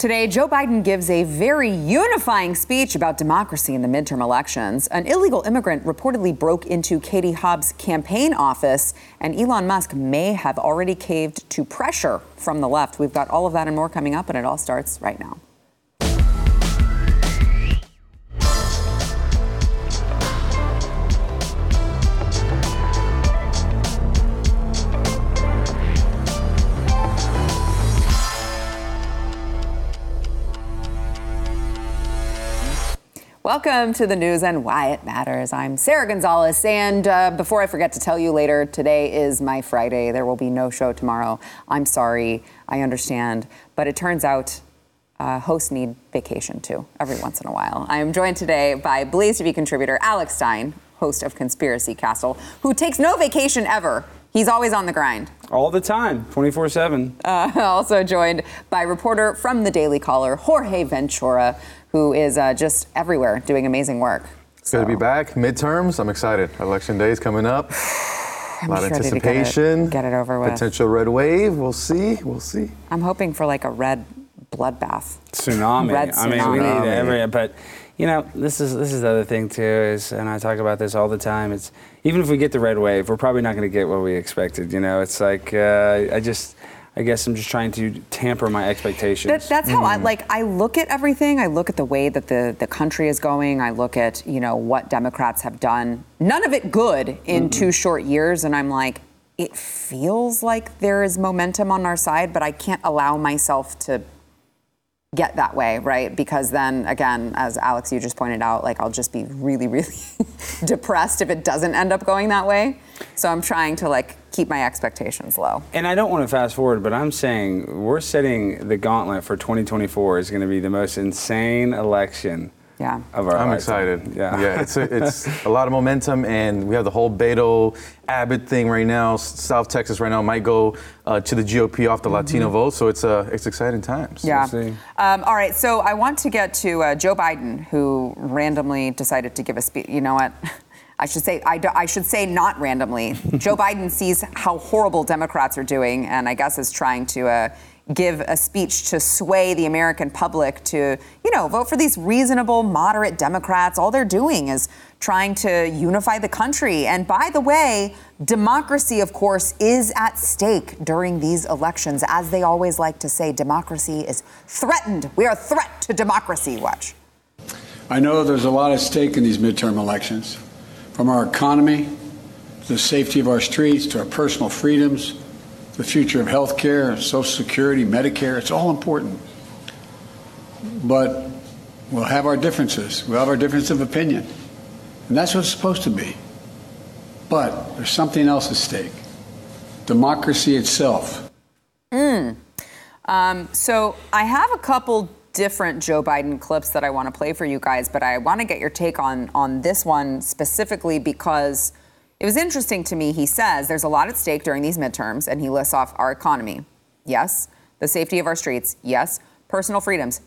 Today, Joe Biden gives a very unifying speech about democracy in the midterm elections. An illegal immigrant reportedly broke into Katie Hobbs' campaign office, and Elon Musk may have already caved to pressure from the left. We've got all of that and more coming up, and it all starts right now. Welcome to the news and why it matters. I'm Sarah Gonzalez. And before I forget to tell you later, today is my Friday. There will be no show tomorrow. I'm sorry. I understand. But it turns out hosts need vacation, too, every once in a while. I am joined today by BlazeTV contributor Alex Stein, host of Conspiracy Castle, who takes no vacation ever. He's always on the grind. All the time, 24/7. Also joined by reporter from the Daily Caller, Jorge Ventura, who is just everywhere doing amazing work. It's good to be back. Midterms, I'm excited. Election day is coming up. A lot of anticipation. Get it over with. Potential red wave. We'll see. I'm hoping for like a red bloodbath. Tsunami. Red tsunami. I mean, we need every. But you know, this is the other thing too. And I talk about this all the time. It's even if we get the red wave, we're probably not going to get what we expected. You know, it's like I guess I'm just trying to tamper my expectations. That's how I look at everything. I look at the way that the country is going. I look at, you know, what Democrats have done. None of it good in 2 short years. And I'm like, it feels like there is momentum on our side, but I can't allow myself to get that way, right? Because then, again, as Alex, you just pointed out, like I'll just be really, really depressed if it doesn't end up going that way. So I'm trying to like keep my expectations low. And I don't want to fast forward, but I'm saying we're setting the gauntlet for 2024 is going to be the most insane election of our lifetime. I'm excited. Yeah, it's a lot of momentum, and we have the whole Beto Abbott thing right now. South Texas right now might go to the GOP off the Latino vote, so it's exciting times. Yeah. We'll see. All right, so I want to get to Joe Biden, who randomly decided to give a speech. You know what? I should say not randomly. Joe Biden sees how horrible Democrats are doing and I guess is trying to give a speech to sway the American public to, you know, vote for these reasonable, moderate Democrats. All they're doing is trying to unify the country. And by the way, democracy, of course, is at stake during these elections. As they always like to say, democracy is threatened. We are a threat to democracy. Watch. I know there's a lot at stake in these midterm elections. From our economy, to the safety of our streets, to our personal freedoms, the future of health care, Social Security, Medicare, it's all important. But we'll have our differences. We'll have our difference of opinion. And that's what it's supposed to be. But there's something else at stake. Democracy itself. So I have a couple different Joe Biden clips that I want to play for you guys, but I want to get your take on this one specifically because it was interesting to me. He says there's a lot at stake during these midterms, and he lists off our economy. Yes. The safety of our streets. Yes. Personal freedoms.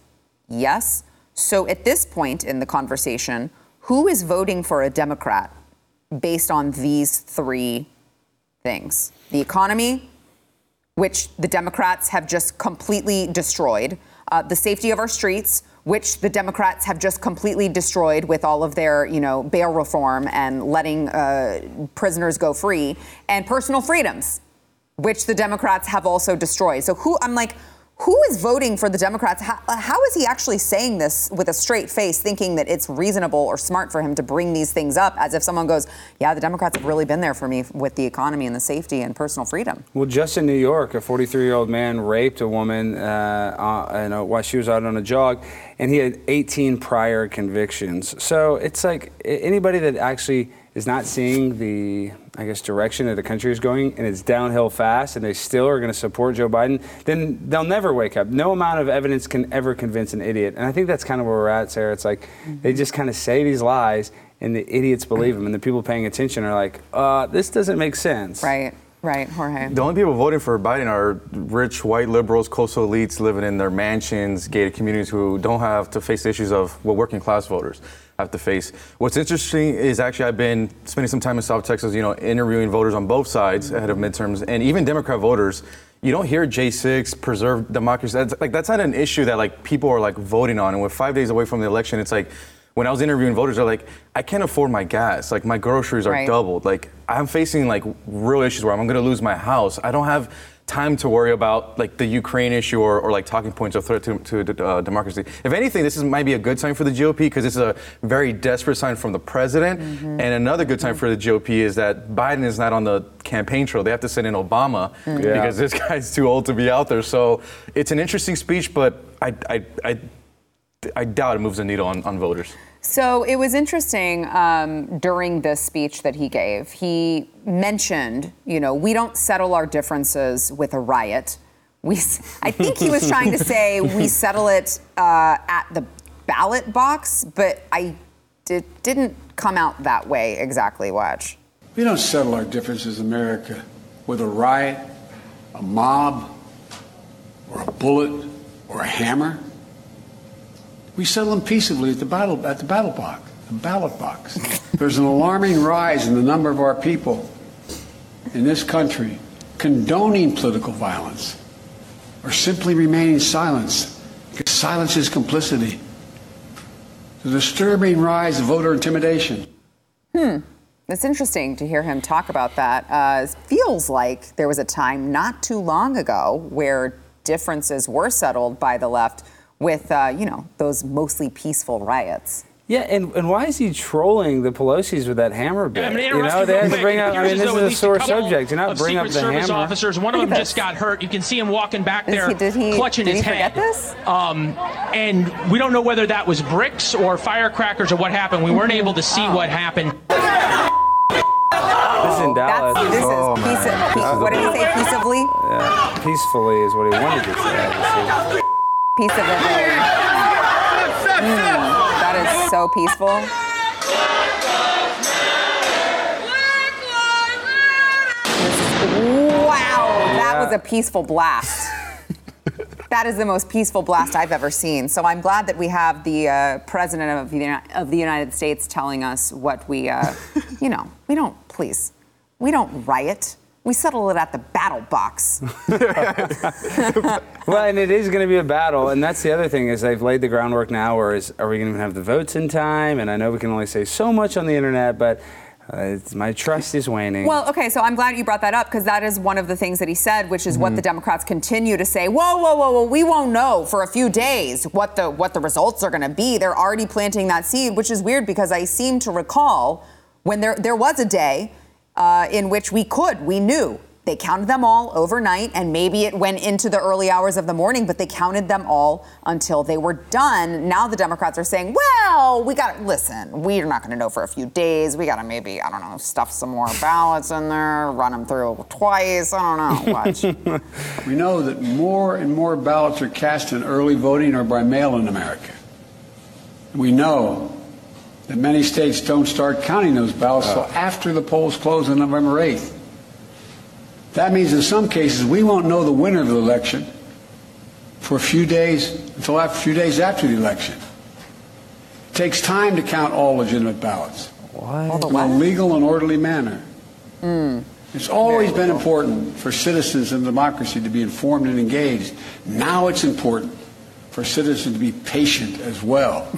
Yes. So at this point in the conversation, who is voting for a Democrat based on these 3 things? The economy, which the Democrats have just completely destroyed. The safety of our streets, which the Democrats have just completely destroyed with all of their, you know, bail reform and letting prisoners go free, and personal freedoms, which the Democrats have also destroyed. So who is voting for the Democrats? How is he actually saying this with a straight face, thinking that it's reasonable or smart for him to bring these things up as if someone goes, yeah, the Democrats have really been there for me with the economy and the safety and personal freedom? Well, just in New York, a 43-year-old man raped a woman while she was out on a jog, and he had 18 prior convictions. So it's like anybody that actually is not seeing the, I guess, direction that the country is going, and it's downhill fast, and they still are going to support Joe Biden, then they'll never wake up. No amount of evidence can ever convince an idiot. And I think that's kind of where we're at, Sarah. It's like they just kind of say these lies, and the idiots believe them, and the people paying attention are like, this doesn't make sense. Right, Jorge. The only people voting for Biden are rich white liberals, coastal elites living in their mansions, gated communities who don't have to face the issues of what working class voters have to face. What's interesting is actually I've been spending some time in South Texas, you know, interviewing voters on both sides ahead of midterms, and even Democrat voters, you don't hear J6, preserve democracy. That's not an issue that like people are like voting on. And we're 5 days away from the election. It's like when I was interviewing voters, they're like, I can't afford my gas. Like my groceries are doubled. Like I'm facing like real issues where I'm going to lose my house. I don't have time to worry about like the Ukraine issue or like talking points of threat to democracy. If anything, this might be a good sign for the GOP because this is a very desperate sign from the president. Mm-hmm. And another good sign for the GOP is that Biden is not on the campaign trail. They have to send in Obama because this guy's too old to be out there. So it's an interesting speech, but I doubt it moves the needle on voters. So it was interesting during this speech that he gave. He mentioned, you know, we don't settle our differences with a riot. I think he was trying to say we settle it at the ballot box, but it didn't come out that way exactly. Watch. We don't settle our differences in America with a riot, a mob, or a bullet, or a hammer. We settle them peaceably at the ballot box. There's an alarming rise in the number of our people in this country condoning political violence or simply remaining silent because silence is complicity. The disturbing rise of voter intimidation. It's interesting to hear him talk about that. It feels like there was a time not too long ago where differences were settled by the left with, you know, those mostly peaceful riots. Yeah, and why is he trolling the Pelosi's with that hammer bit? You know, they had to bring up, this is a sore subject. You're not bringing up the hammer. Secret Service officers, one of them just got hurt. You can see him walking back there, clutching his head. Did he forget this? And we don't know whether that was bricks or firecrackers or what happened. We weren't able to see what happened. This is in Dallas. What did he say, peaceably? Yeah, peacefully is what he wanted to say. Piece of it. That is so peaceful. Wow, that was a peaceful blast. That is the most peaceful blast I've ever seen. So I'm glad that we have the president of the United States telling us what we, you know, we don't riot. We settle it at the battle box. Well, and it is going to be a battle. And that's the other thing is they've laid the groundwork now. Or are we going to even have the votes in time? And I know we can only say so much on the internet, but my trust is waning. Well, okay, so I'm glad you brought that up because that is one of the things that he said, which is what the Democrats continue to say. Whoa, we won't know for a few days what the results are going to be. They're already planting that seed, which is weird because I seem to recall when there was a day in which we knew. They counted them all overnight, and maybe it went into the early hours of the morning, but they counted them all until they were done. Now the Democrats are saying, well, we're not going to know for a few days. We got to maybe, I don't know, stuff some more ballots in there, run them through twice. Watch. We know that more and more ballots are cast in early voting or by mail in America. We know that many states don't start counting those ballots until after the polls close on November 8th. That means in some cases we won't know the winner of the election for a few days, until a few days after the election. It takes time to count all legitimate ballots in a legal and orderly manner. It's always been important for citizens in democracy to be informed and engaged. Now it's important for citizens to be patient as well.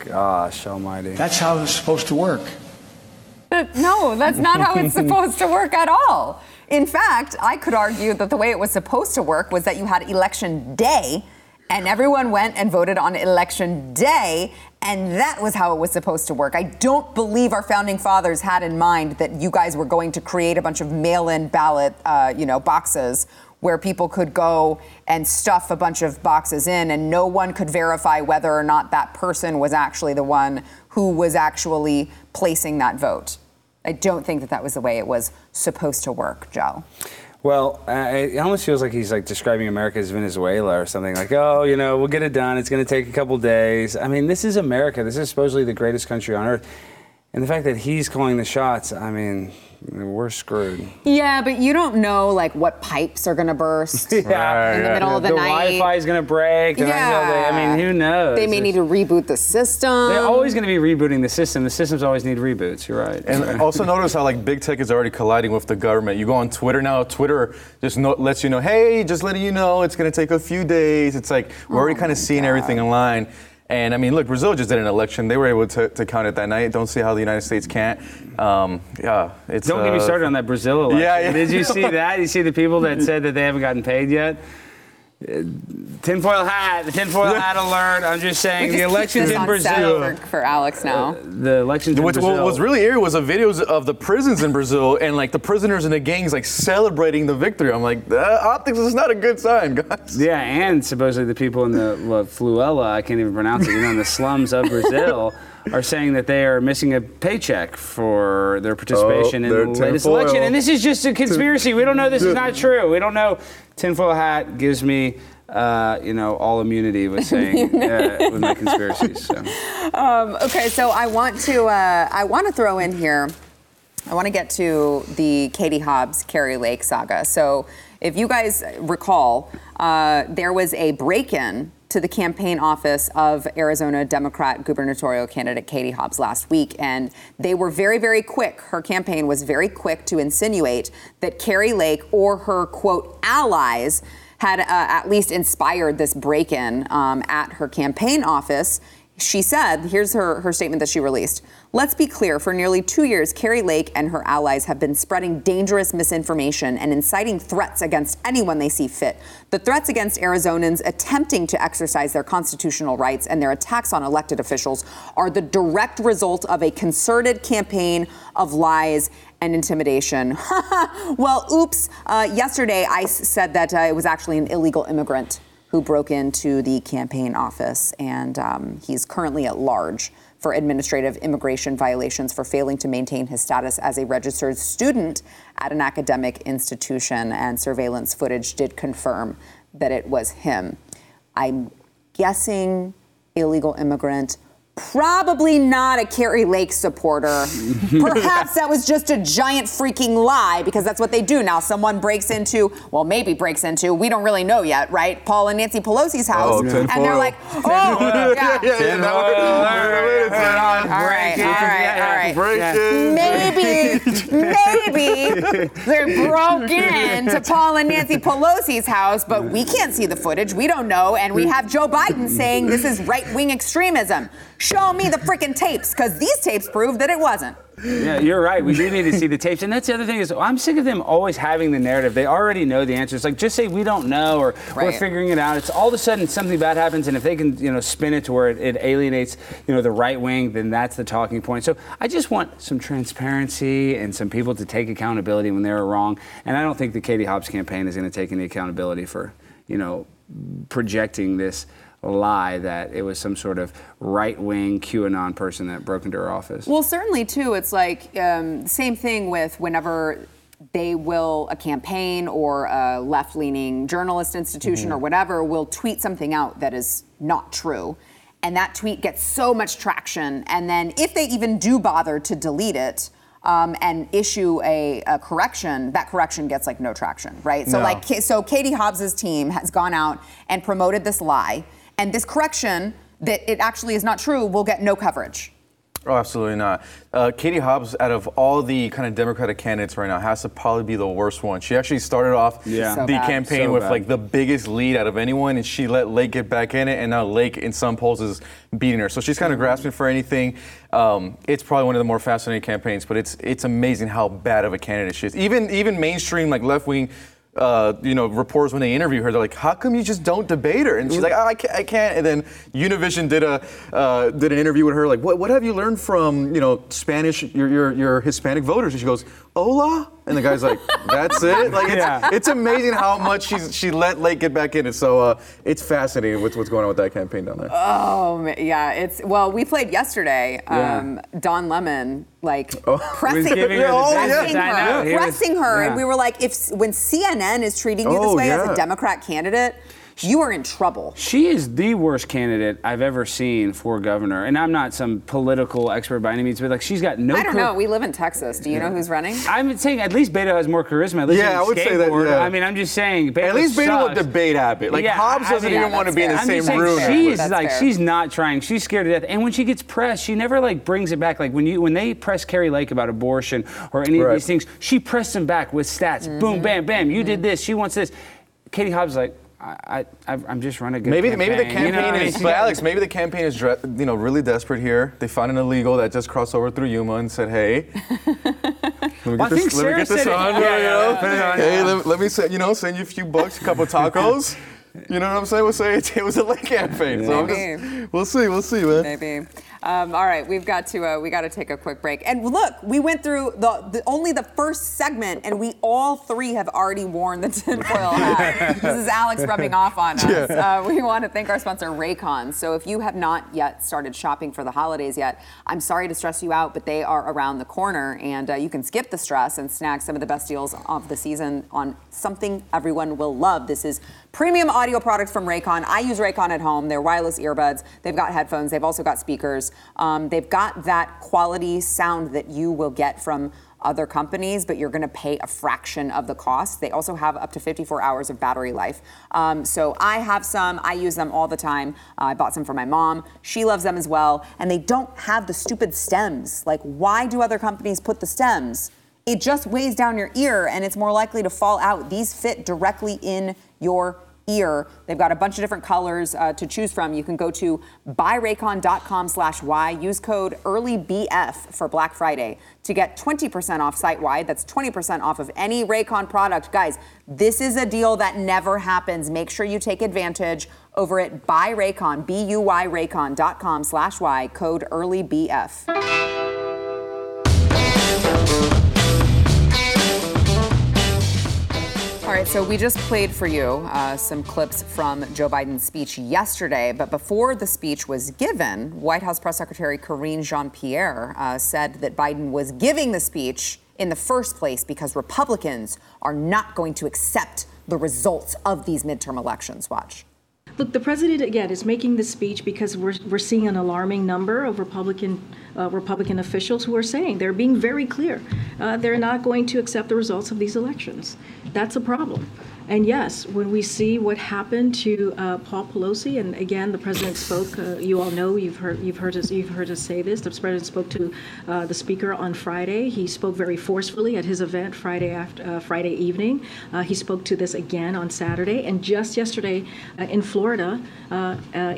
Gosh almighty. That's how it's supposed to work. No, that's not how it's supposed to work at all. In fact, I could argue that the way it was supposed to work was that you had election day and everyone went and voted on election day, and that was how it was supposed to work. I don't believe our founding fathers had in mind that you guys were going to create a bunch of mail-in ballot, boxes where people could go and stuff a bunch of boxes in and no one could verify whether or not that person was actually the one who was actually placing that vote. I don't think that was the way it was supposed to work, Joe. Well, it almost feels like he's like describing America as Venezuela or something. Like, we'll get it done. It's going to take a couple days. I mean, this is America. This is supposedly the greatest country on earth. And the fact that he's calling the shots, I mean, we're screwed. Yeah, but you don't know, like, what pipes are going to burst in the middle of the night. The Wi-Fi is going to break. Yeah. I mean, who knows? They may need to reboot the system. They're always going to be rebooting the system. The systems always need reboots. You're right. And also notice how, like, big tech is already colliding with the government. You go on Twitter now. Twitter just lets you know, hey, just letting you know, it's going to take a few days. It's like we're already kind of seeing everything online. And, I mean, look, Brazil just did an election. They were able to count it that night. Don't see how the United States can't. Don't get me started on that Brazil election. Yeah. Did you see that? You see the people that said that they haven't gotten paid yet? The tinfoil hat alert. I'm just saying the elections in Brazil. For Alex now. The elections in Brazil. What was really eerie was the videos of the prisons in Brazil and like the prisoners and the gangs like celebrating the victory. I'm like, optics is not a good sign, guys. Yeah, and supposedly the people in the Fluela, I can't even pronounce it, you know, in the slums of Brazil are saying that they are missing a paycheck for their participation in the latest election. And this is just a conspiracy. We don't know. This is not true. We don't know. Tinfoil hat gives me, all immunity with saying with my conspiracies. So. Okay, so I want to throw in here. I want to get to the Katie Hobbs, Kari Lake saga. So, if you guys recall, there was a break-in to the campaign office of Arizona Democrat gubernatorial candidate Katie Hobbs last week, and they were very, very quick. Her campaign was very quick to insinuate that Kari Lake or her, quote, allies had at least inspired this break-in at her campaign office. She said, here's her statement that she released. Let's be clear, for nearly 2 years, Kari Lake and her allies have been spreading dangerous misinformation and inciting threats against anyone they see fit. The threats against Arizonans attempting to exercise their constitutional rights and their attacks on elected officials are the direct result of a concerted campaign of lies and intimidation. Well, oops, yesterday I said that it was actually an illegal immigrant who broke into the campaign office, and he's currently at large for administrative immigration violations for failing to maintain his status as a registered student at an academic institution, and surveillance footage did confirm that it was him. I'm guessing illegal immigrant, probably not a Kari Lake supporter. Perhaps that was just a giant freaking lie, because that's what they do now. Someone maybe breaks into, we don't really know yet, right? Paul and Nancy Pelosi's house. And they're like, all right. Maybe they broke into Paul and Nancy Pelosi's house, but we can't see the footage. We don't know. And we have Joe Biden saying this is right-wing extremism. Show me the freaking tapes, because these tapes prove that it wasn't. Yeah, you're right. We do need to see the tapes. And that's the other thing is I'm sick of them always having the narrative. They already know the answers. Like, just say we don't know or we're figuring it out. It's all of a sudden something bad happens. And if they can, spin it to where it alienates, the right wing, then that's the talking point. So I just want some transparency and some people to take accountability when they're wrong. And I don't think the Katie Hobbs campaign is going to take any accountability for, projecting this lie that it was some sort of right-wing QAnon person that broke into her office. Well, certainly, too, it's like same thing with whenever a campaign or a left-leaning journalist institution or whatever will tweet something out that is not true. And that tweet gets so much traction. And then if they even do bother to delete it, and issue a correction, that correction gets like no traction, right? So so Katie Hobbs's team has gone out and promoted this lie, and this correction that it actually is not true will get no coverage. Oh, absolutely not. Katie Hobbs, out of all the kind of Democratic candidates right now, has to probably be the worst one. She actually started off the campaign with like the biggest lead out of anyone, and she let Lake get back in it, and now Lake in some polls is beating her. So she's kind of grasping for anything. It's probably one of the more fascinating campaigns, but it's amazing how bad of a candidate she is. Even mainstream, like left-wing reporters, when they interview her, they're like, how come you just don't debate her? And she's like, I can't. And then Univision did an interview with her, like, what have you learned from, Spanish, your Hispanic voters? And she goes, hola? And the guy's like, that's it? Like, it's amazing how much she let Lake get back in it. So it's fascinating what's going on with that campaign down there. Oh, yeah. We played yesterday, Don Lemon, pressing her. And we were like, when CNN is treating you this way as a Democrat candidate, you are in trouble. She is the worst candidate I've ever seen for governor. And I'm not some political expert by any means, but like she's got no... I don't know. We live in Texas. Do you know who's running? I'm saying at least Beto has more charisma. At least I would say that. Yeah. I mean, I'm just saying... Beto will debate Abbott. Like, Hobbs doesn't even want to be in the same room. She is like, she's not trying. She's scared to death. And when she gets pressed, she never like brings it back. Like when they press Kari Lake about abortion or any of these things, she pressed them back with stats. Mm-hmm. Boom, bam, bam. You did this. She wants this. Katie Hobbs is like, I'm just running a good campaign. Maybe the campaign is, but Alex, maybe the campaign is really desperate here. They found an illegal that just crossed over through Yuma and said, hey, let me get this on. Hey, let me send you a few bucks, a couple tacos. You know what I'm saying? We'll say it was a late campaign. So we'll see, man. Maybe. All right, we got to take a quick break. And look, we went through only the first segment, and we all three have already worn the tinfoil hat. This is Alex rubbing off on us. Yeah. We want to thank our sponsor, Raycon. So if you have not yet started shopping for the holidays yet, I'm sorry to stress you out, but they are around the corner, and you can skip the stress and snag some of the best deals of the season on something everyone will love. This is premium audio products from Raycon. I use Raycon at home. They're wireless earbuds. They've got headphones. They've also got speakers. They've got that quality sound that you will get from other companies, but you're going to pay a fraction of the cost. They also have up to 54 hours of battery life. So I have some. I use them all the time. I bought some for my mom. She loves them as well. And they don't have the stupid stems. Like, why do other companies put the stems? It just weighs down your ear, and it's more likely to fall out. These fit directly in your ear. They've got a bunch of different colors to choose from. You can go to buyraycon.com/Y. Use code EARLYBF for Black Friday to get 20% off site-wide. That's 20% off of any Raycon product. Guys, this is a deal that never happens. Make sure you take advantage over at buyraycon, B-U-Y Raycon.com/Y, code EARLYBF. All right, so we just played for you some clips from Joe Biden's speech yesterday. But before the speech was given, White House Press Secretary Karine Jean-Pierre said that Biden was giving the speech in the first place because Republicans are not going to accept the results of these midterm elections. Watch. Look, the president, again, is making this speech because we're seeing an alarming number of Republican officials who are saying, they're being very clear, they're not going to accept the results of these elections. That's a problem. And yes, when we see what happened to Paul Pelosi, and again, the president spoke. You all know, you've heard us say this. The president spoke to the speaker on Friday. He spoke very forcefully at his event Friday evening. He spoke to this again on Saturday, and just yesterday in Florida,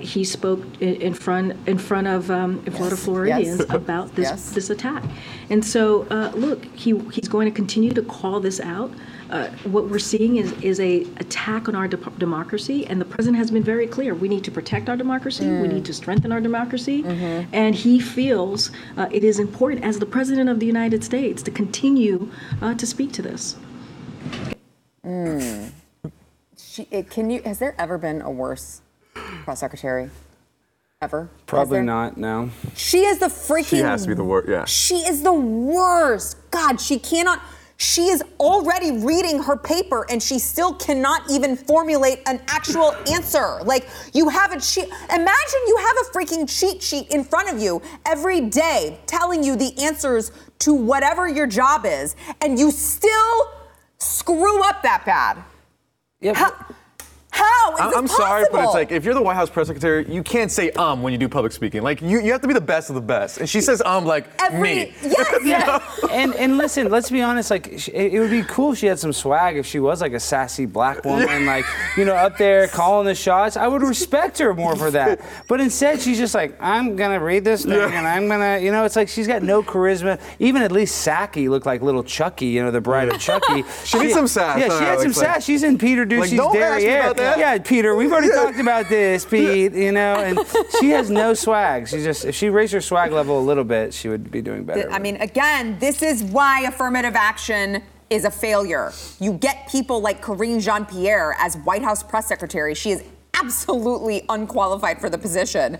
he spoke in front of Florida Floridians about this attack. And so, look, he's going to continue to call this out. What we're seeing is an attack on our democracy, and the president has been very clear. We need to protect our democracy. We need to strengthen our democracy. Mm-hmm. And he feels it is important as the president of the United States to continue to speak to this. Mm. Has there ever been a worse press secretary? Ever? Probably not, no. She is the freaking... She has to be the worst, yeah. She is the worst. God, she cannot... She is already reading her paper, and she still cannot even formulate an actual answer. Like, you have a cheat. Imagine you have a freaking cheat sheet in front of you every day telling you the answers to whatever your job is, and you still screw up that bad. Yep. How is this possible? I'm sorry, but it's like, if you're the White House press secretary, you can't say when you do public speaking. Like, you have to be the best of the best. And she says like me. Yes, yes. And listen, let's be honest, like, it would be cool if she had some swag, if she was like a sassy black woman, like, you know, up there calling the shots. I would respect her more for that. But instead, she's just like, I'm going to read this thing and I'm going to, you know, it's like she's got no charisma. Even at least Sacky looked like little Chucky, you know, the bride of Chucky. She needs some sass. Yeah, she had some sass. She's in Peter Ducey's derriere. Yeah, Peter, we've already talked about this, Pete, you know, and she has no swag. She just, if she raised her swag level a little bit, she would be doing better. I mean, again, this is why affirmative action is a failure. You get people like Karine Jean-Pierre as White House press secretary. She is absolutely unqualified for the position.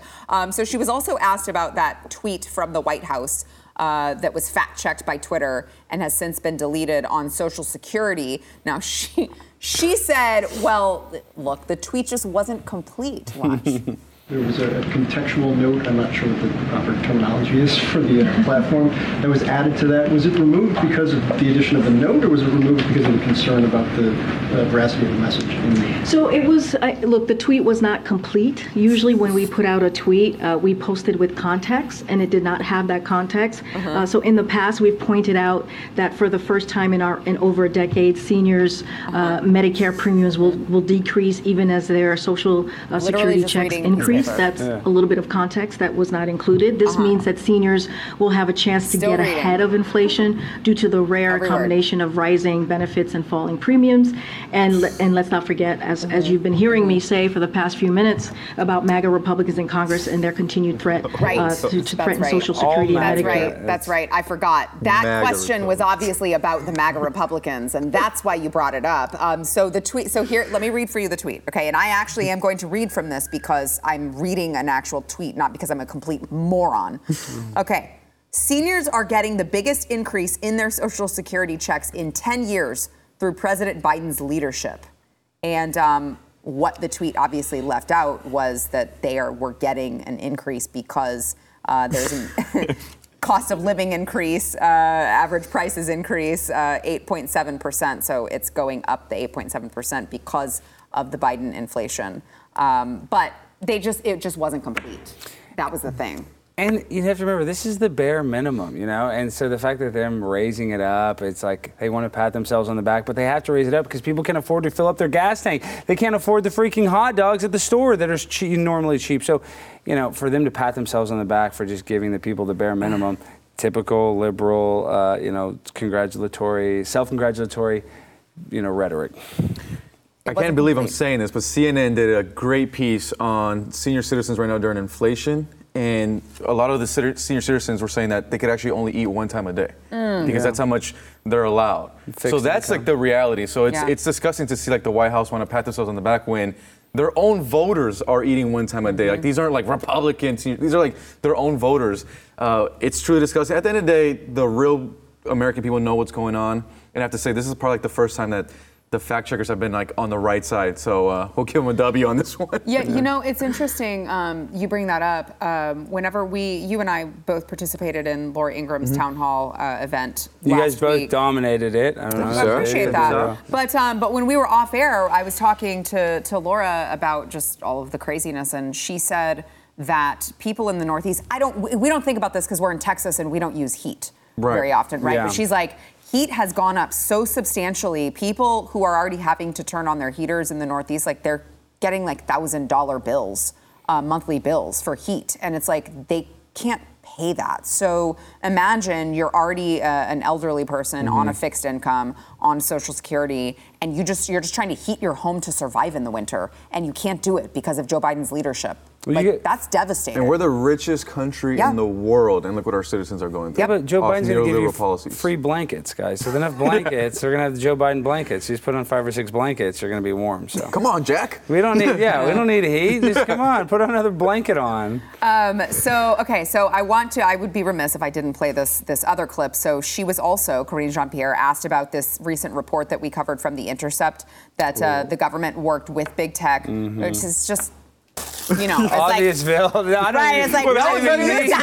So she was also asked about that tweet from the White House that was fact-checked by Twitter and has since been deleted on Social Security. Now, She said, well, look, the tweet just wasn't complete. Watch. There was a contextual note, I'm not sure what the proper terminology is for the platform, that was added to that. Was it removed because of the addition of the note, or was it removed because of the concern about the veracity of the message? So it was, look, the tweet was not complete. Usually when we put out a tweet, we posted with context, and it did not have that context. Uh-huh. So in the past, we've pointed out that for the first time in over a decade, seniors' Medicare premiums will decrease even as their social security checks increase. That's a little bit of context that was not included. This means that seniors will have a chance to get ahead of inflation due to the rare combination of rising benefits and falling premiums. And let's not forget, as you've been hearing me say for the past few minutes, about MAGA Republicans in Congress and their continued threat to threaten Social Security and Medicare. That's right. I forgot. That MAGA question was obviously about the MAGA Republicans, and that's why you brought it up. So the tweet. So here, let me read for you the tweet. Okay, and I actually am going to read from this because I'm reading an actual tweet, not because I'm a complete moron. Okay. Seniors are getting the biggest increase in their Social Security checks in 10 years through President Biden's leadership. And what the tweet obviously left out was that we're getting an increase because there's a cost of living increase, average prices increase, 8.7%. So it's going up the 8.7% because of the Biden inflation. But it just wasn't complete. That was the thing. And you have to remember, this is the bare minimum, you know? And so the fact that they're raising it up, it's like they want to pat themselves on the back, but they have to raise it up because people can't afford to fill up their gas tank. They can't afford the freaking hot dogs at the store that are normally cheap. So, you know, for them to pat themselves on the back for just giving the people the bare minimum, typical liberal, self-congratulatory, rhetoric. I can't believe I'm saying this, but CNN did a great piece on senior citizens right now during inflation. And a lot of the senior citizens were saying that they could actually only eat one time a day because that's how much they're allowed. So that's like the reality. So it's disgusting to see like the White House want to pat themselves on the back when their own voters are eating one time a day. Like these aren't like Republicans. These are like their own voters. It's truly disgusting. At the end of the day, the real American people know what's going on. And I have to say, this is probably like the first time that the fact checkers have been like on the right side, so we'll give them a W on this one. Yeah, you know, it's interesting you bring that up. Whenever you and I both participated in Laura Ingram's town hall event last week. You guys both dominated it. I don't know. I appreciate that. Yeah. But when we were off air, I was talking to Laura about just all of the craziness, and she said that people in the Northeast, we don't think about this because we're in Texas and we don't use heat very often, right? Yeah. But she's like, heat has gone up so substantially. People who are already having to turn on their heaters in the Northeast, like they're getting like $1,000 bills, monthly bills for heat. And it's like they can't pay that. So imagine you're already an elderly person on a fixed income, on Social Security, and you're just trying to heat your home to survive in the winter. And you can't do it because of Joe Biden's leadership. That's devastating. And we're the richest country in the world, and look what our citizens are going through. Yeah, but Joe Biden's going to give you free blankets, guys. So they don't have blankets. They're going to have the Joe Biden blankets. You just put on 5 or 6 blankets, you're going to be warm. So come on, Jack. We don't need heat. Just come on, put another blanket on. So I would be remiss if I didn't play this other clip. So she was also, Karine Jean-Pierre, asked about this recent report that we covered from The Intercept that the government worked with big tech, which is just... it's Obvious. Right, it's like, you used to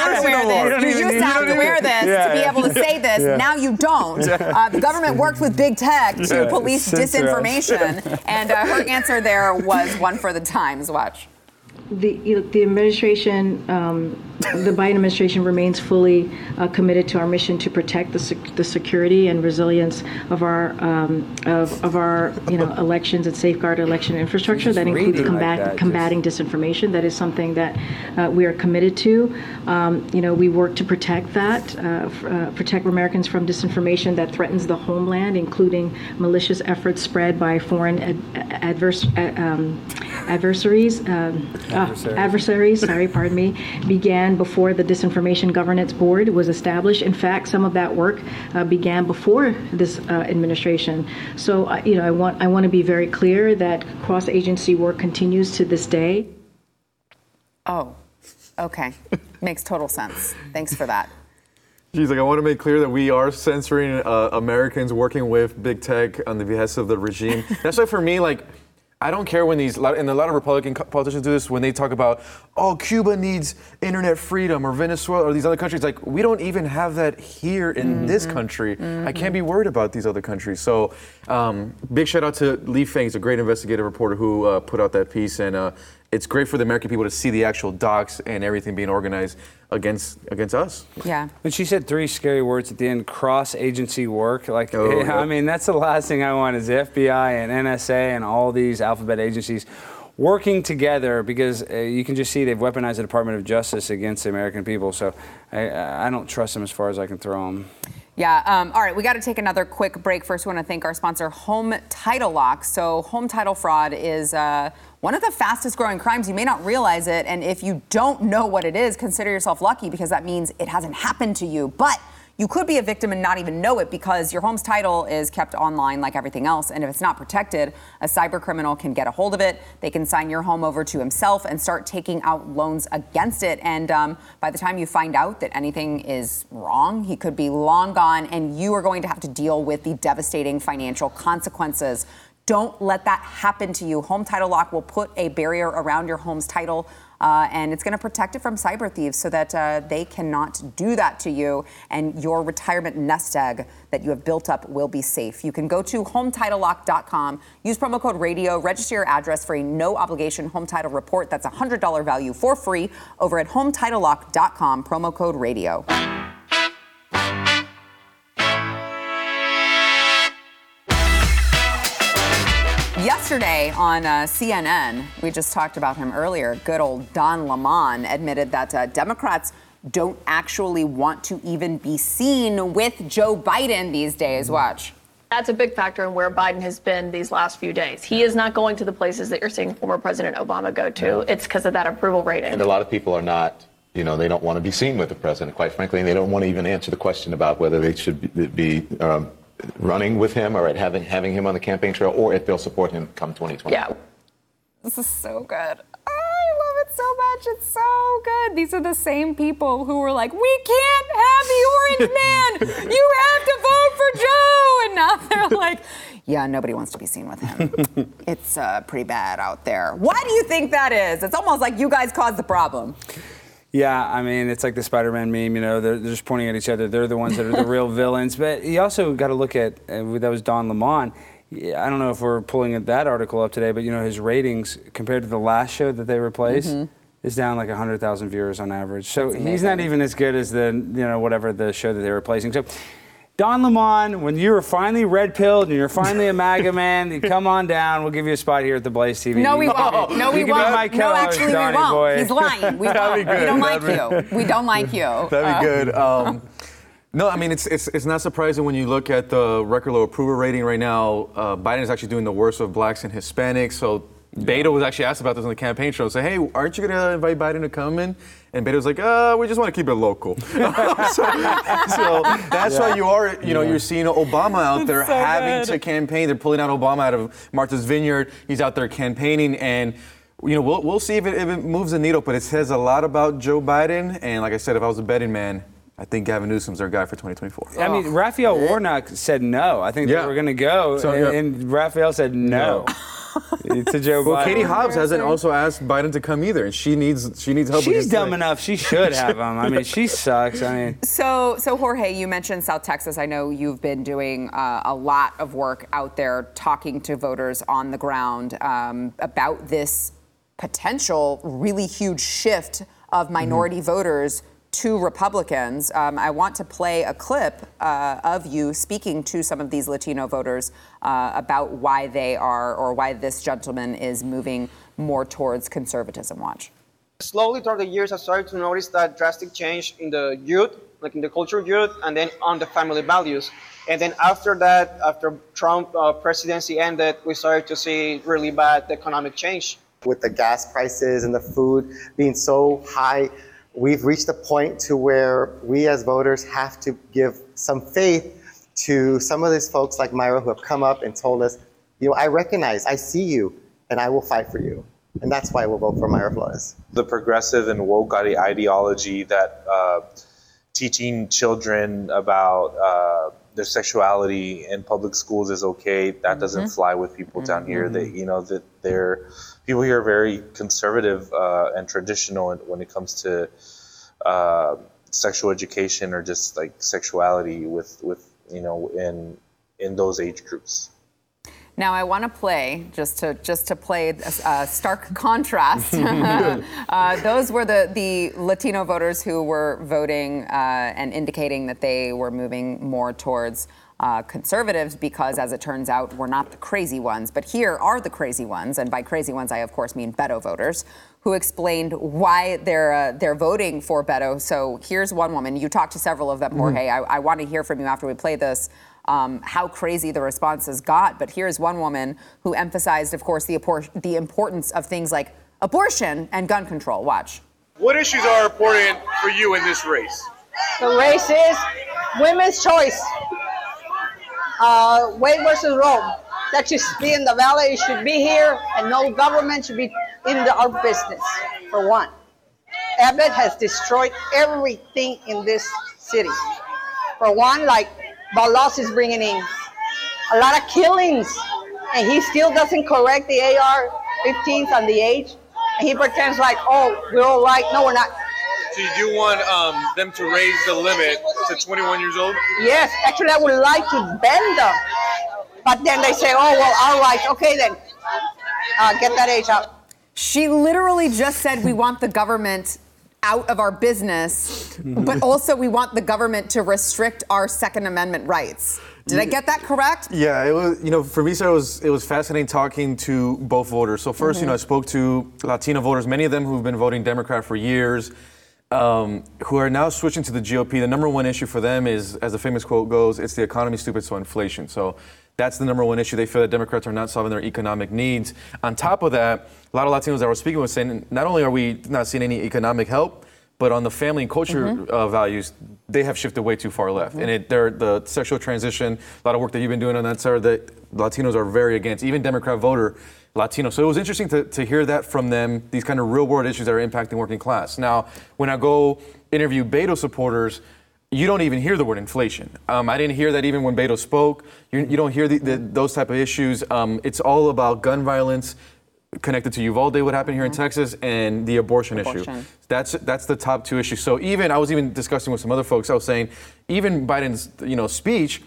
have to wear this to be able to say this. Yeah. Now you don't. The government worked with big tech to police disinformation. And her answer there was one for the Times. Watch. The administration, the Biden administration remains fully committed to our mission to protect the security and resilience of our elections and safeguard election infrastructure. That includes combating disinformation. That is something that we are committed to. We work to protect that, protect Americans from disinformation that threatens the homeland, including malicious efforts spread by foreign adversaries, began before the Disinformation Governance Board was established. In fact, some of that work began before this administration. So, I want to be very clear that cross-agency work continues to this day. Oh, okay. Makes total sense. Thanks for that. She's like, I want to make clear that we are censoring Americans working with big tech on the behest of the regime. That's why for me, like, I don't care when these, and a lot of Republican politicians do this when they talk about, oh, Cuba needs internet freedom or Venezuela or these other countries. Like, we don't even have that here in this country. I can't be worried about these other countries. So big shout out to Lee Fang, a great investigative reporter who put out that piece. And it's great for the American people to see the actual docs and everything being organized against us. Yeah. But she said three scary words at the end, cross-agency work. Like, I mean, that's the last thing I want is the FBI and NSA and all these alphabet agencies working together, because you can just see they've weaponized the Department of Justice against the American people. So I don't trust them as far as I can throw them. Yeah. All right. We got to take another quick break. First, we want to thank our sponsor, Home Title Lock. So home title fraud is one of the fastest growing crimes. You may not realize it. And if you don't know what it is, consider yourself lucky, because that means it hasn't happened to you. But you could be a victim and not even know it, because your home's title is kept online like everything else. And if it's not protected, a cyber criminal can get a hold of it. They can sign your home over to himself and start taking out loans against it. And by the time you find out that anything is wrong, he could be long gone, and you are going to have to deal with the devastating financial consequences. Don't let that happen to you. Home Title Lock will put a barrier around your home's title, and it's going to protect it from cyber thieves so that they cannot do that to you, and your retirement nest egg that you have built up will be safe. You can go to HomeTitleLock.com, use promo code radio, register your address for a no-obligation home title report. That's a $100 value for free over at HomeTitleLock.com, promo code radio. Yesterday on CNN, we just talked about him earlier, good old Don Lemon admitted that Democrats don't actually want to even be seen with Joe Biden these days. Watch. That's a big factor in where Biden has been these last few days. He is not going to the places that you're seeing former President Obama go to. No. It's because of that approval rating. And a lot of people are not, you know, they don't want to be seen with the president, quite frankly, and they don't want to even answer the question about whether they should be running with him or at having him on the campaign trail, or if they'll support him come 2020. Yeah. This is so good. I love it so much. It's so good. These are the same people who were like, we can't have the orange man. You have to vote for Joe. And now they're like, yeah, nobody wants to be seen with him. It's pretty bad out there. Why do you think that is? It's almost like you guys caused the problem. Yeah, I mean, it's like the Spider-Man meme, you know, they're just pointing at each other. They're the ones that are the real villains. But you also got to look at, that was Don Lemon. I don't know if we're pulling that article up today, but, you know, his ratings compared to the last show that they replaced is down like 100,000 viewers on average. So he's not even as good as the, you know, whatever the show that they're replacing. So Don Lemon, when you are finally red-pilled and you're finally a MAGA man, you come on down. We'll give you a spot here at the Blaze TV. No, we won't. No, we won't. No, actually, we won't. Boy. He's lying. We won't. We don't like you. We don't like you. That'd be good. No, I mean, it's not surprising when you look at the record low approval rating right now. Biden is actually doing the worst of blacks and Hispanics. So Beto was actually asked about this on the campaign show. Say, hey, aren't you going to invite Biden to come in? And Beto's like, we just want to keep it local. so that's why you're seeing Obama out there to campaign. They're pulling out Obama out of Martha's Vineyard. He's out there campaigning, and you know, we'll see if it moves the needle. But it says a lot about Joe Biden. And like I said, if I was a betting man, I think Gavin Newsom's our guy for 2024. I mean, Raphael Warnock said no. I think they were going to go, and Raphael said no. To Joe Biden. Well, Katie Hobbs hasn't also asked Biden to come either, and she needs help. She's dumb enough. She should have him. I mean, she sucks. I mean. So Jorge, you mentioned South Texas. I know you've been doing a lot of work out there, talking to voters on the ground about this potential really huge shift of minority voters to Republicans. I want to play a clip of you speaking to some of these Latino voters about why they are, or why this gentleman is moving more towards conservatism. Watch. Slowly throughout the years, I started to notice that drastic change in the youth, like in the culture of youth, and then on the family values. And then after that, after Trump presidency ended, we started to see really bad economic change. With the gas prices and the food being so high, we've reached a point to where we as voters have to give some faith to some of these folks like Myra who have come up and told us, you know, I recognize, I see you, and I will fight for you. And that's why we'll vote for Myra Flores. The progressive and woke ideology that teaching children about their sexuality in public schools is okay. That doesn't fly with people down here. They, you know, that they're people here are very conservative and traditional when it comes to sexual education or just like sexuality with you know in those age groups. Now I want to play just to play a stark contrast. Those were the Latino voters who were voting and indicating that they were moving more towards conservatives because, as it turns out, we're not the crazy ones. But here are the crazy ones, and by crazy ones I of course mean Beto voters, who explained why they're voting for Beto. So here's one woman. You talked to several of them, Jorge. I want to hear from you after we play this. How crazy the responses got. But here's one woman who emphasized, of course, the importance of things like abortion and gun control. Watch. What issues are important for you in this race? The race is women's choice. Wade versus Roe. That should be in the ballot. It should be here, and no government should be in our business, for one. Abbott has destroyed everything in this city. For one, like Balas is bringing in a lot of killings, and he still doesn't correct the AR-15s on the age, and he pretends like, oh, we're all right. No, we're not. So you do want them to raise the limit to 21 years old? Yes. Actually, I would like to bend them. But then they say, oh, well, all right. Okay, then. Get that age up. She literally just said we want the government out of our business, but also we want the government to restrict our Second Amendment rights. Did I get that correct? Yeah, it was, you know, for me, Sarah, it was fascinating talking to both voters. So first, you know, I spoke to Latino voters, many of them who've been voting Democrat for years, who are now switching to the GOP. The number one issue for them is, as the famous quote goes, it's the economy, stupid, so inflation. So that's the number one issue. They feel that Democrats are not solving their economic needs. On top of that, a lot of Latinos that we're speaking with saying not only are we not seeing any economic help, but on the family and culture values, they have shifted way too far left. And the sexual transition, a lot of work that you've been doing on that, Sarah, that Latinos are very against, even Democrat voter Latino. So it was interesting to hear that from them, these kind of real world issues that are impacting working class. Now, when I go interview Beto supporters, you don't even hear the word inflation. I didn't hear that even when Beto spoke. You don't hear those type of issues. It's all about gun violence connected to Uvalde, what happened here in Texas, and the abortion issue. That's the top two issues. So I was discussing with some other folks. I was saying even Biden's speech,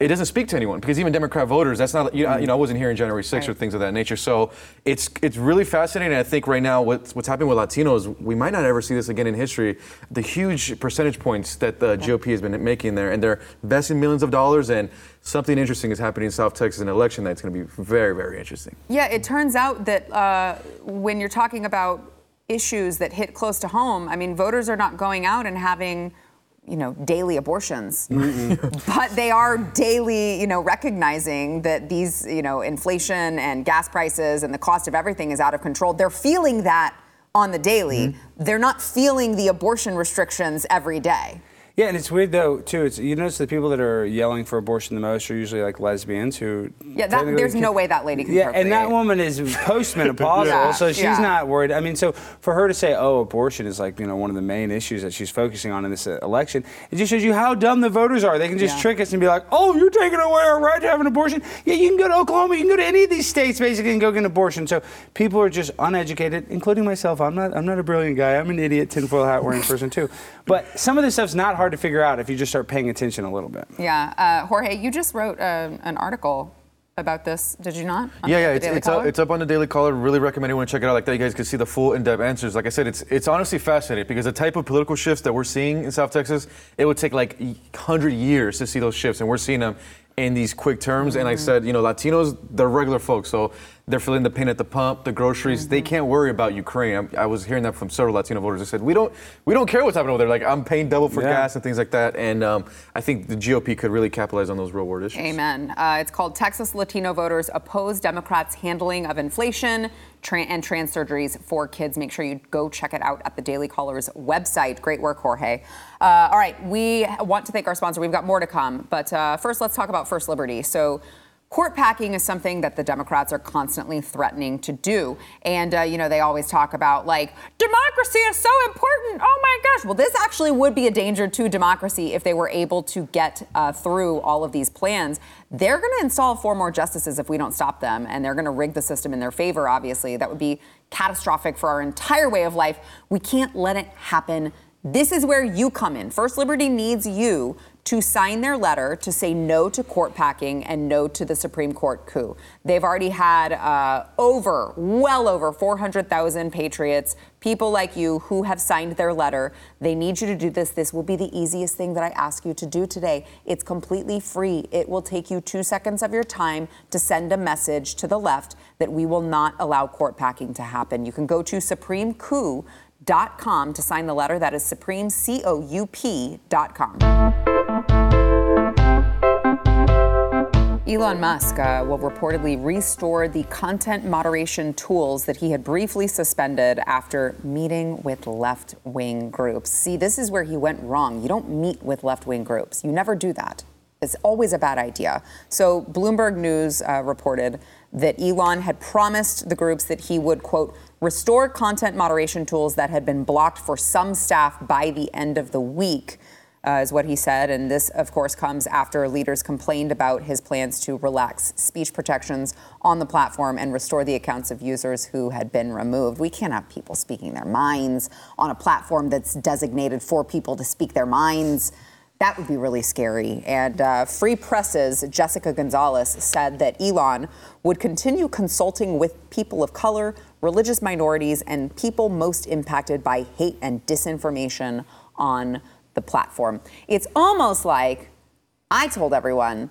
it doesn't speak to anyone because even Democrat voters. That's not I wasn't here in January 6th or things of that nature. So it's really fascinating. I think right now what's happening with Latinos, we might not ever see this again in history. The huge percentage points that the GOP has been making there, and they're investing millions of dollars in. Something interesting is happening in South Texas, an election that's going to be very, very interesting. Yeah, it turns out that when you're talking about issues that hit close to home, I mean, voters are not going out and having daily abortions, but they are daily, recognizing that these, inflation and gas prices and the cost of everything is out of control. They're feeling that on the daily. They're not feeling the abortion restrictions every day. Yeah, and it's weird though too. You notice the people that are yelling for abortion the most are usually like lesbians who. Yeah, there's no way that lady can. Yeah, and that woman is postmenopausal, so she's not worried. I mean, so for her to say, "Oh, abortion is like one of the main issues that she's focusing on in this election," it just shows you how dumb the voters are. They can just trick us and be like, "Oh, you're taking away our right to have an abortion." Yeah, you can go to Oklahoma, you can go to any of these states basically and go get an abortion. So people are just uneducated, including myself. I'm not a brilliant guy. I'm an idiot, tinfoil hat wearing person too. But some of this stuff's not hard to figure out if you just start paying attention a little bit. Yeah, Jorge, you just wrote an article about this, did you not? It's up on the Daily Caller. Really recommend anyone check it out like that. You guys can see the full in-depth answers. Like I said, it's honestly fascinating because the type of political shifts that we're seeing in South Texas, it would take like 100 years to see those shifts, and we're seeing them in these quick terms. And like I said, Latinos, they're regular folks, so they're feeling the pain at the pump, the groceries. They can't worry about Ukraine. I was hearing that from several Latino voters. They said, we don't care what's happening over there. Like, I'm paying double for gas and things like that. And I think the GOP could really capitalize on those real world issues. Amen. It's called Texas Latino Voters Oppose Democrats' Handling of Inflation and Trans Surgeries for Kids. Make sure you go check it out at the Daily Caller's website. Great work, Jorge. All right, we want to thank our sponsor. We've got more to come. But first, let's talk about First Liberty. So Court packing is something that the Democrats are constantly threatening to do. And, you know, they always talk about, like, democracy is so important. Oh, my gosh. Well, this actually would be a danger to democracy if they were able to get through all of these plans. They're going to install 4 more justices if we don't stop them. And they're going to rig the system in their favor, obviously. That would be catastrophic for our entire way of life. We can't let it happen. This is where you come in. First Liberty needs you to sign their letter to say no to court packing and no to the Supreme Court coup. They've already had well over 400,000 patriots, people like you who have signed their letter. They need you to do this. This will be the easiest thing that I ask you to do today. It's completely free. It will take you 2 seconds of your time to send a message to the left that we will not allow court packing to happen. You can go to supremecoup.com to sign the letter. That is supremecoup.com. Elon Musk will reportedly restore the content moderation tools that he had briefly suspended after meeting with left-wing groups. See, this is where he went wrong. You don't meet with left-wing groups. You never do that. It's always a bad idea. So Bloomberg News reported that Elon had promised the groups that he would, quote, restore content moderation tools that had been blocked for some staff by the end of the week. Is what he said. And this, of course, comes after leaders complained about his plans to relax speech protections on the platform and restore the accounts of users who had been removed. We can't have people speaking their minds on a platform that's designated for people to speak their minds. That would be really scary. And Free Press's Jessica Gonzalez said that Elon would continue consulting with people of color, religious minorities, and people most impacted by hate and disinformation on the platform. It's almost like I told everyone,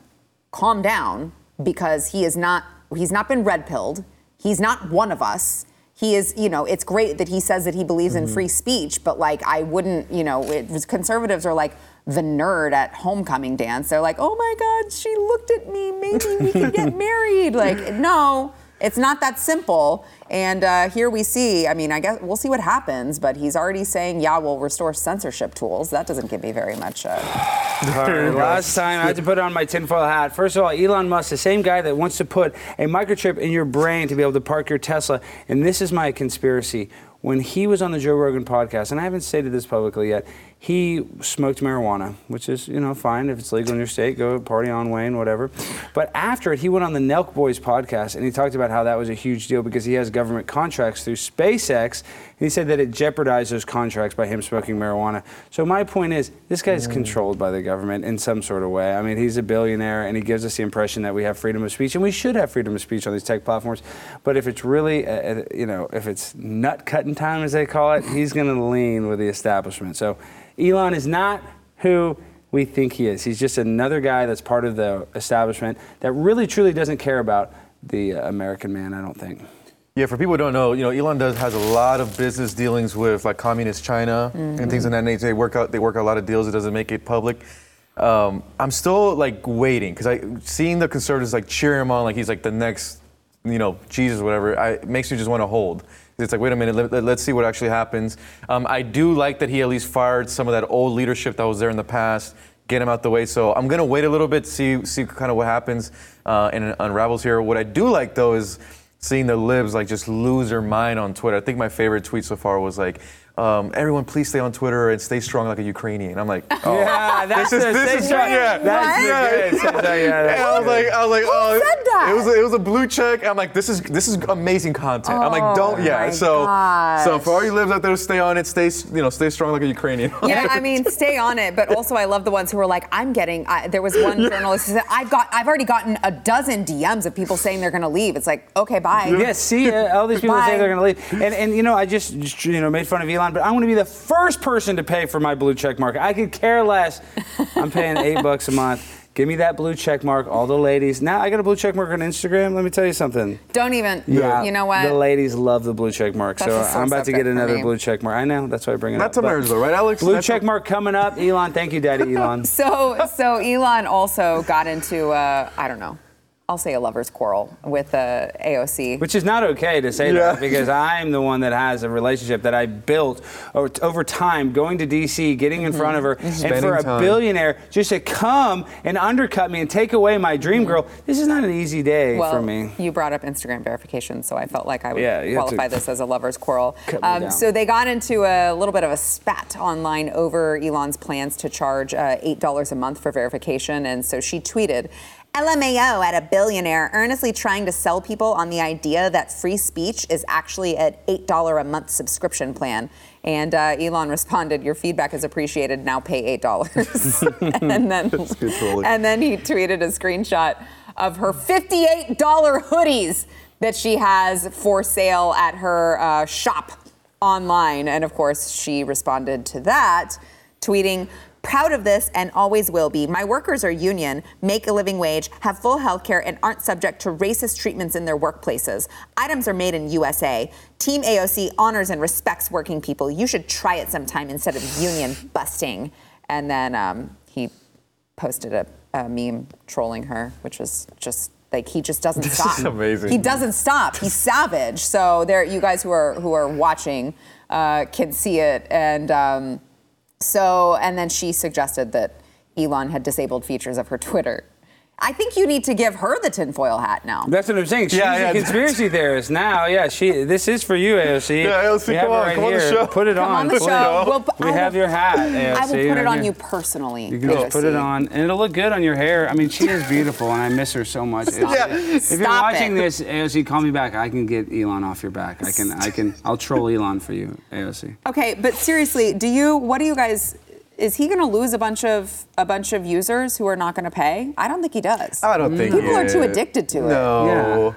calm down, because he's not been red-pilled. He's not one of us. He is, you know, it's great that he says that he believes in free speech, but like I wouldn't, you know, conservatives are like the nerd at homecoming dance. They're like, oh my God, she looked at me. Maybe we could get married. Like, no. It's not that simple. And here we see, I mean, I guess we'll see what happens, but he's already saying, yeah, we'll restore censorship tools. That doesn't give me very much. Last time I had to put on my tinfoil hat. First of all, Elon Musk, the same guy that wants to put a microchip in your brain to be able to park your Tesla. And this is my conspiracy. When he was on the Joe Rogan podcast, and I haven't stated this publicly yet, he smoked marijuana, which is, you know, fine. If it's legal in your state, go party on, Wayne, whatever. But after it, he went on the Nelk Boys podcast, and he talked about how that was a huge deal because he has government contracts through SpaceX. And he said that it jeopardized those contracts by him smoking marijuana. So my point is, this guy's controlled by the government in some sort of way. I mean, he's a billionaire, and he gives us the impression that we have freedom of speech, and we should have freedom of speech on these tech platforms. But if it's really, you know, if it's nut-cutting time, as they call it, he's going to lean with the establishment. So Elon is not who we think he is. He's just another guy that's part of the establishment that really, truly doesn't care about the American man, I don't think. Yeah, for people who don't know, you know, Elon has a lot of business dealings with like communist China and things of that nature. They work out a lot of deals. It doesn't make it public. I'm still like waiting because I seeing the conservatives like cheer him on like he's like the next, you know, Jesus, whatever. It makes me just want to hold. It's like, wait a minute, let's see what actually happens. I do like that he at least fired some of that old leadership that was there in the past, get him out the way. So I'm going to wait a little bit, see kind of what happens and it unravels here. What I do like, though, is seeing the libs like just lose their mind on Twitter. I think my favorite tweet so far was like, everyone, please stay on Twitter and stay strong like a Ukrainian. I'm like, oh, yeah, that's yeah. I was like, oh, said that? It was a blue check. I'm like, this is amazing content. Oh, I'm like, don't, yeah. So for all you lives out there, stay on it. Stay strong like a Ukrainian. Yeah, I mean, stay on it. But also, I love the ones who were like, there was one journalist who said, I've already gotten a dozen DMs of people saying they're going to leave. It's like, okay, bye. Yeah, see, all these people say they're going to leave, and you know, I just made fun of Elon. But I want to be the first person to pay for my blue check mark. I could care less. I'm paying $8 a month. Give me that blue check mark, all the ladies. Now I got a blue check mark on Instagram. Let me tell you something. Don't even. Yeah. You know what? The ladies love the blue check mark. That's so I'm about to get another blue check mark. I know. That's why I bring it up. That's a marriage, though, right, Alex? Blue check mark coming up. Elon, thank you, Daddy Elon. So Elon also got into, I don't know. I'll say a lover's quarrel with AOC. Which is not okay to say that, because I'm the one that has a relationship that I built over time, going to D.C., getting in front of her, and for a billionaire just to come and undercut me and take away my dream girl, this is not an easy day for me. You brought up Instagram verification, so I felt like I would qualify this as a lover's quarrel. So they got into a little bit of a spat online over Elon's plans to charge $8 a month for verification, and so she tweeted, LMAO at a billionaire earnestly trying to sell people on the idea that free speech is actually an $8 a month subscription plan. And Elon responded, your feedback is appreciated, now pay $8. and then he tweeted a screenshot of her $58 hoodies that she has for sale at her shop online. And of course, she responded to that, tweeting, proud of this and always will be. My workers are union, make a living wage, have full health care, and aren't subject to racist treatments in their workplaces. Items are made in USA. Team AOC honors and respects working people. You should try it sometime instead of union busting. And then he posted a meme trolling her, which was just like, he just doesn't stop. This is amazing. He doesn't stop. He's savage. So there, you guys who are watching can see it. And then she suggested that Elon had disabled features of her Twitter. I think you need to give her the tinfoil hat now. That's what I'm saying. She's a conspiracy theorist now. Yeah, this is for you, AOC. Yeah, AOC, come on the show. Put it on. Come on the show. We have your hat, AOC. I will put it on you personally. You can just put it on, and it'll look good on your hair. I mean, she is beautiful, and I miss her so much. If you're watching this, AOC, call me back. I can get Elon off your back. I'll troll Elon for you, AOC. Okay, but seriously, what do you guys... Is he going to lose a bunch of users who are not going to pay? I don't think he does. I don't think people are too addicted to it. No. Yeah.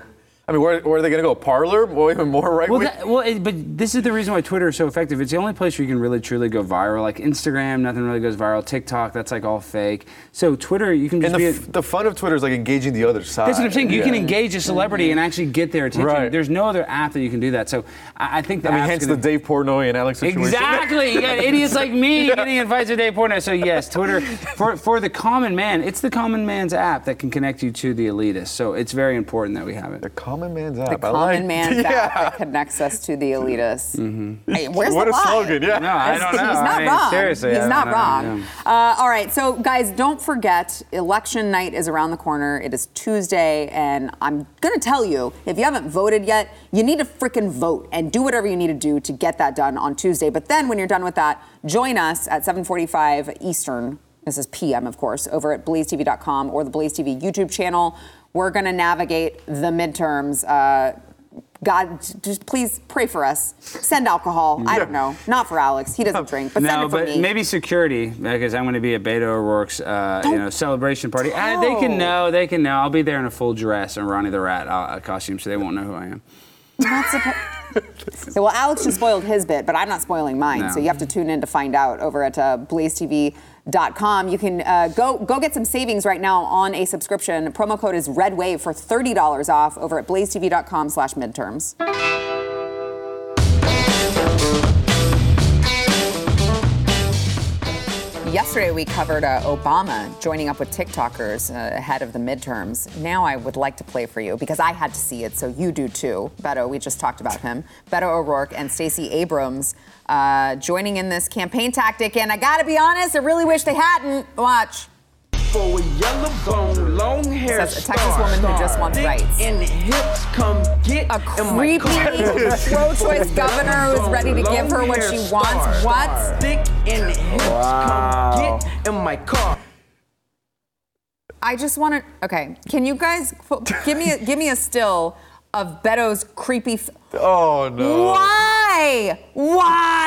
I mean, where are they going to go? Parler? Well, even more right-wing? But this is the reason why Twitter is so effective. It's the only place where you can really, truly go viral. Like Instagram, nothing really goes viral. TikTok, that's like all fake. So Twitter, you can just the fun of Twitter is like engaging the other side. That's what I'm saying. You can engage a celebrity and actually get their attention. Right. There's no other app that you can do that. So I think that hence the Dave Portnoy and Alex situation. Exactly. You got idiots like me getting invites to Dave Portnoy. So yes, Twitter, for the common man, it's the common man's app that can connect you to the elitist. So it's very important that we have it. The common man's app that connects us to the elitists. Mm-hmm. Hey, what a slogan, yeah. No, I don't know. He's not wrong. Seriously, he's not wrong. All right, so guys, don't forget, election night is around the corner. It is Tuesday, and I'm going to tell you, if you haven't voted yet, you need to freaking vote and do whatever you need to do to get that done on Tuesday. But then when you're done with that, join us at 7:45 Eastern. This is PM, of course, over at BlazeTV.com or the BlazeTV YouTube channel. We're going to navigate the midterms. God, just please pray for us. Send alcohol. I don't know. Not for Alex. He doesn't drink, but send it for me. No, but maybe security, because I'm going to be at Beto O'Rourke's celebration party. They can know. I'll be there in a full dress and Ronnie the Rat costume, so they won't know who I am. Well, Alex just spoiled his bit, but I'm not spoiling mine, so you have to tune in to find out over at BlazeTV.com. You can go get some savings right now on a subscription. Promo code is REDWAVE for $30 off over at blazetv.com/midterms. Yesterday, we covered Obama joining up with TikTokers ahead of the midterms. Now I would like to play for you, because I had to see it, so you do too. Beto, we just talked about him. Beto O'Rourke and Stacey Abrams joining in this campaign tactic. And I gotta be honest, I really wish they hadn't. Watch. For a yellow bone, long hair, says a Texas woman who just wants rights. In the hips, come get a creepy pro-choice governor who's ready to give her what she wants. What? Stick in the hips, come get in my car. I just want to. Okay, can you guys give me a still of Beto's creepy? Oh no! Why?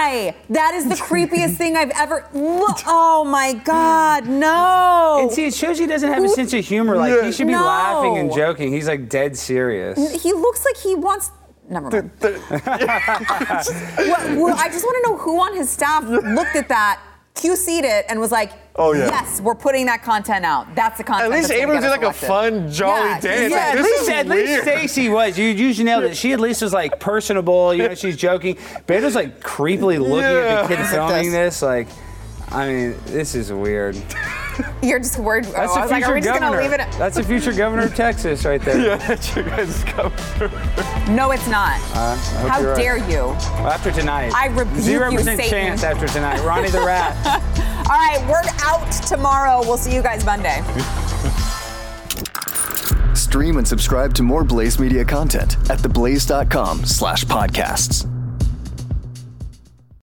That is the creepiest thing I've ever. Oh my God, no! And see, it shows he doesn't have a sense of humor. Like he should be laughing and joking. He's like dead serious. He looks like he wants. Never mind. Well, I just want to know who on his staff looked at that, QC'd it, and was like, yes, we're putting that content out. That's the content. At least Abrams did a fun, jolly dance. Yeah, at least Stacey was. You nailed it. She at least was like personable. You know, she's joking. Beto's like creepily looking at the kid filming this. Like, I mean, this is weird. You're just word. That's a future governor. That's a future governor of Texas right there. Yeah, that's your guys' governor. No, it's not. How dare you? Well, after tonight. I rebuke you, Satan. 0% chance after tonight. Ronnie the Rat. All right, we're out tomorrow. We'll see you guys Monday. Stream and subscribe to more Blaze Media content at theblaze.com/podcasts.